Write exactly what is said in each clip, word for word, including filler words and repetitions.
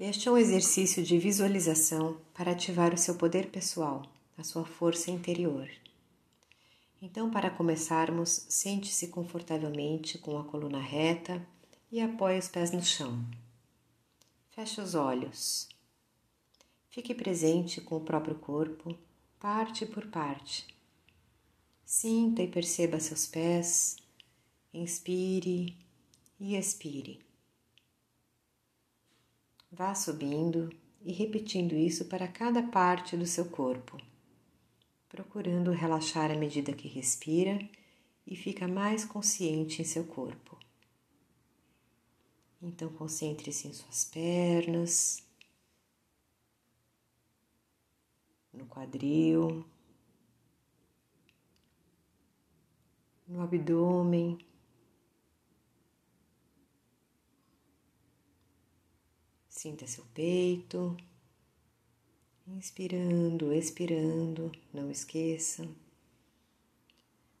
Este é um exercício de visualização para ativar o seu poder pessoal, a sua força interior. Então, para começarmos, sente-se confortavelmente com a coluna reta e apoie os pés no chão. Feche os olhos. Fique presente com o próprio corpo, parte por parte. Sinta e perceba seus pés. Inspire e expire. Vá subindo e repetindo isso para cada parte do seu corpo, procurando relaxar à medida que respira e fica mais consciente em seu corpo. Então concentre-se em suas pernas, no quadril, no abdômen, sinta seu peito, inspirando, expirando, não esqueça,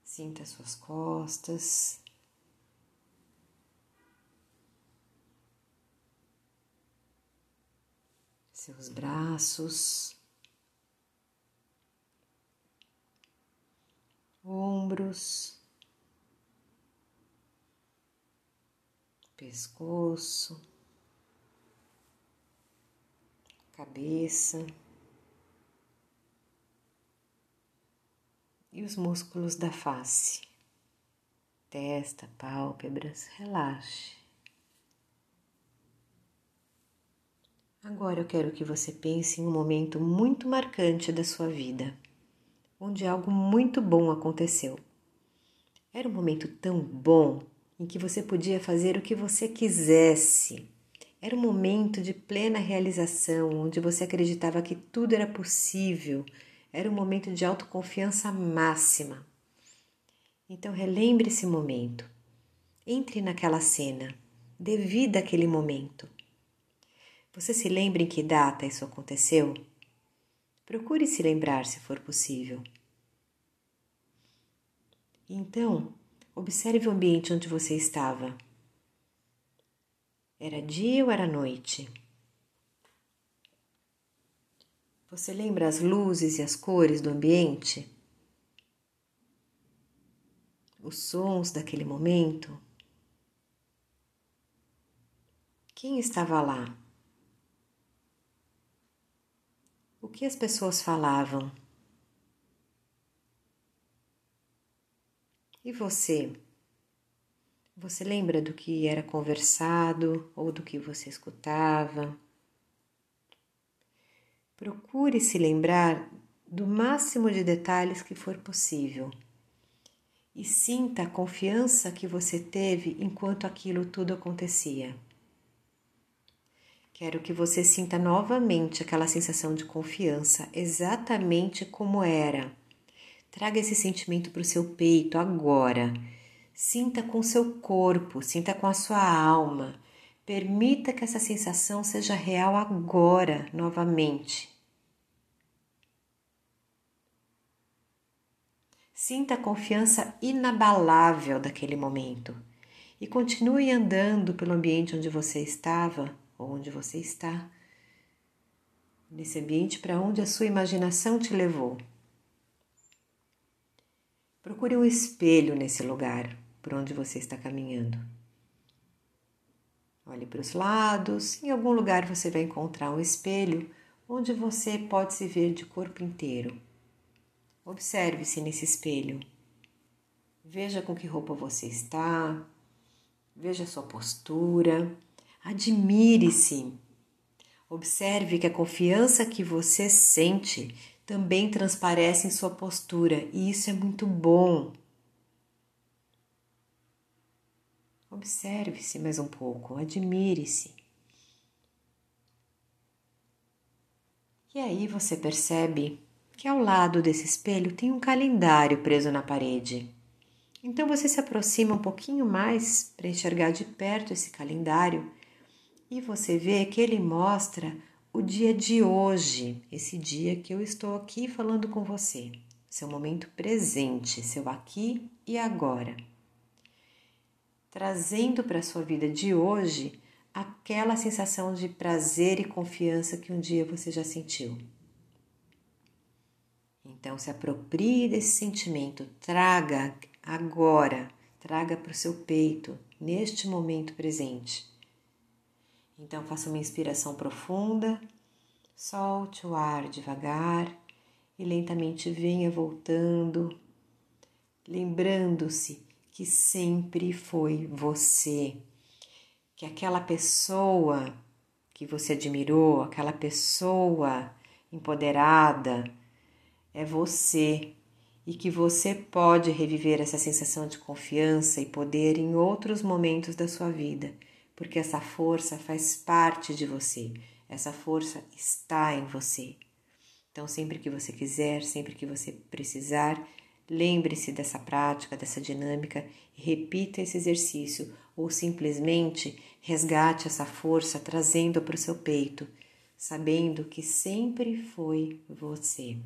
sinta suas costas, seus braços, ombros, pescoço, cabeça e os músculos da face, testa, pálpebras, relaxe. Agora eu quero que você pense em um momento muito marcante da sua vida, onde algo muito bom aconteceu. Era um momento tão bom, em que você podia fazer o que você quisesse. Era um momento de plena realização, onde você acreditava que tudo era possível. Era um momento de autoconfiança máxima. Então relembre esse momento. Entre naquela cena. Dê vida àquele momento. Você se lembra em que data isso aconteceu? Procure se lembrar se for possível. Então, observe o ambiente onde você estava. Era dia ou era noite? Você lembra as luzes e as cores do ambiente? Os sons daquele momento? Quem estava lá? O que as pessoas falavam? E você? Você lembra do que era conversado ou do que você escutava? Procure se lembrar do máximo de detalhes que for possível e sinta a confiança que você teve enquanto aquilo tudo acontecia. Quero que você sinta novamente aquela sensação de confiança, exatamente como era. Traga esse sentimento para o seu peito agora. Sinta com seu corpo, sinta com a sua alma. Permita que essa sensação seja real agora, novamente. Sinta a confiança inabalável daquele momento. E continue andando pelo ambiente onde você estava, ou onde você está. Nesse ambiente para onde a sua imaginação te levou. Procure um espelho nesse lugar, por onde você está caminhando. Olhe para os lados, em algum lugar você vai encontrar um espelho, onde você pode se ver de corpo inteiro. Observe-se nesse espelho. Veja com que roupa você está, veja sua postura, admire-se. Observe que a confiança que você sente também transparece em sua postura, e isso é muito bom. Observe-se mais um pouco, admire-se. E aí você percebe que ao lado desse espelho tem um calendário preso na parede. Então você se aproxima um pouquinho mais para enxergar de perto esse calendário e você vê que ele mostra o dia de hoje, esse dia que eu estou aqui falando com você, seu momento presente, seu aqui e agora. Trazendo para a sua vida de hoje aquela sensação de prazer e confiança que um dia você já sentiu. Então, se aproprie desse sentimento, traga agora, traga para o seu peito, neste momento presente. Então, faça uma inspiração profunda, solte o ar devagar e lentamente venha voltando, lembrando-se que sempre foi você, que aquela pessoa que você admirou, aquela pessoa empoderada, é você e que você pode reviver essa sensação de confiança e poder em outros momentos da sua vida, porque essa força faz parte de você, essa força está em você. Então, sempre que você quiser, sempre que você precisar, lembre-se dessa prática, dessa dinâmica, e repita esse exercício ou simplesmente resgate essa força trazendo para o seu peito, sabendo que sempre foi você.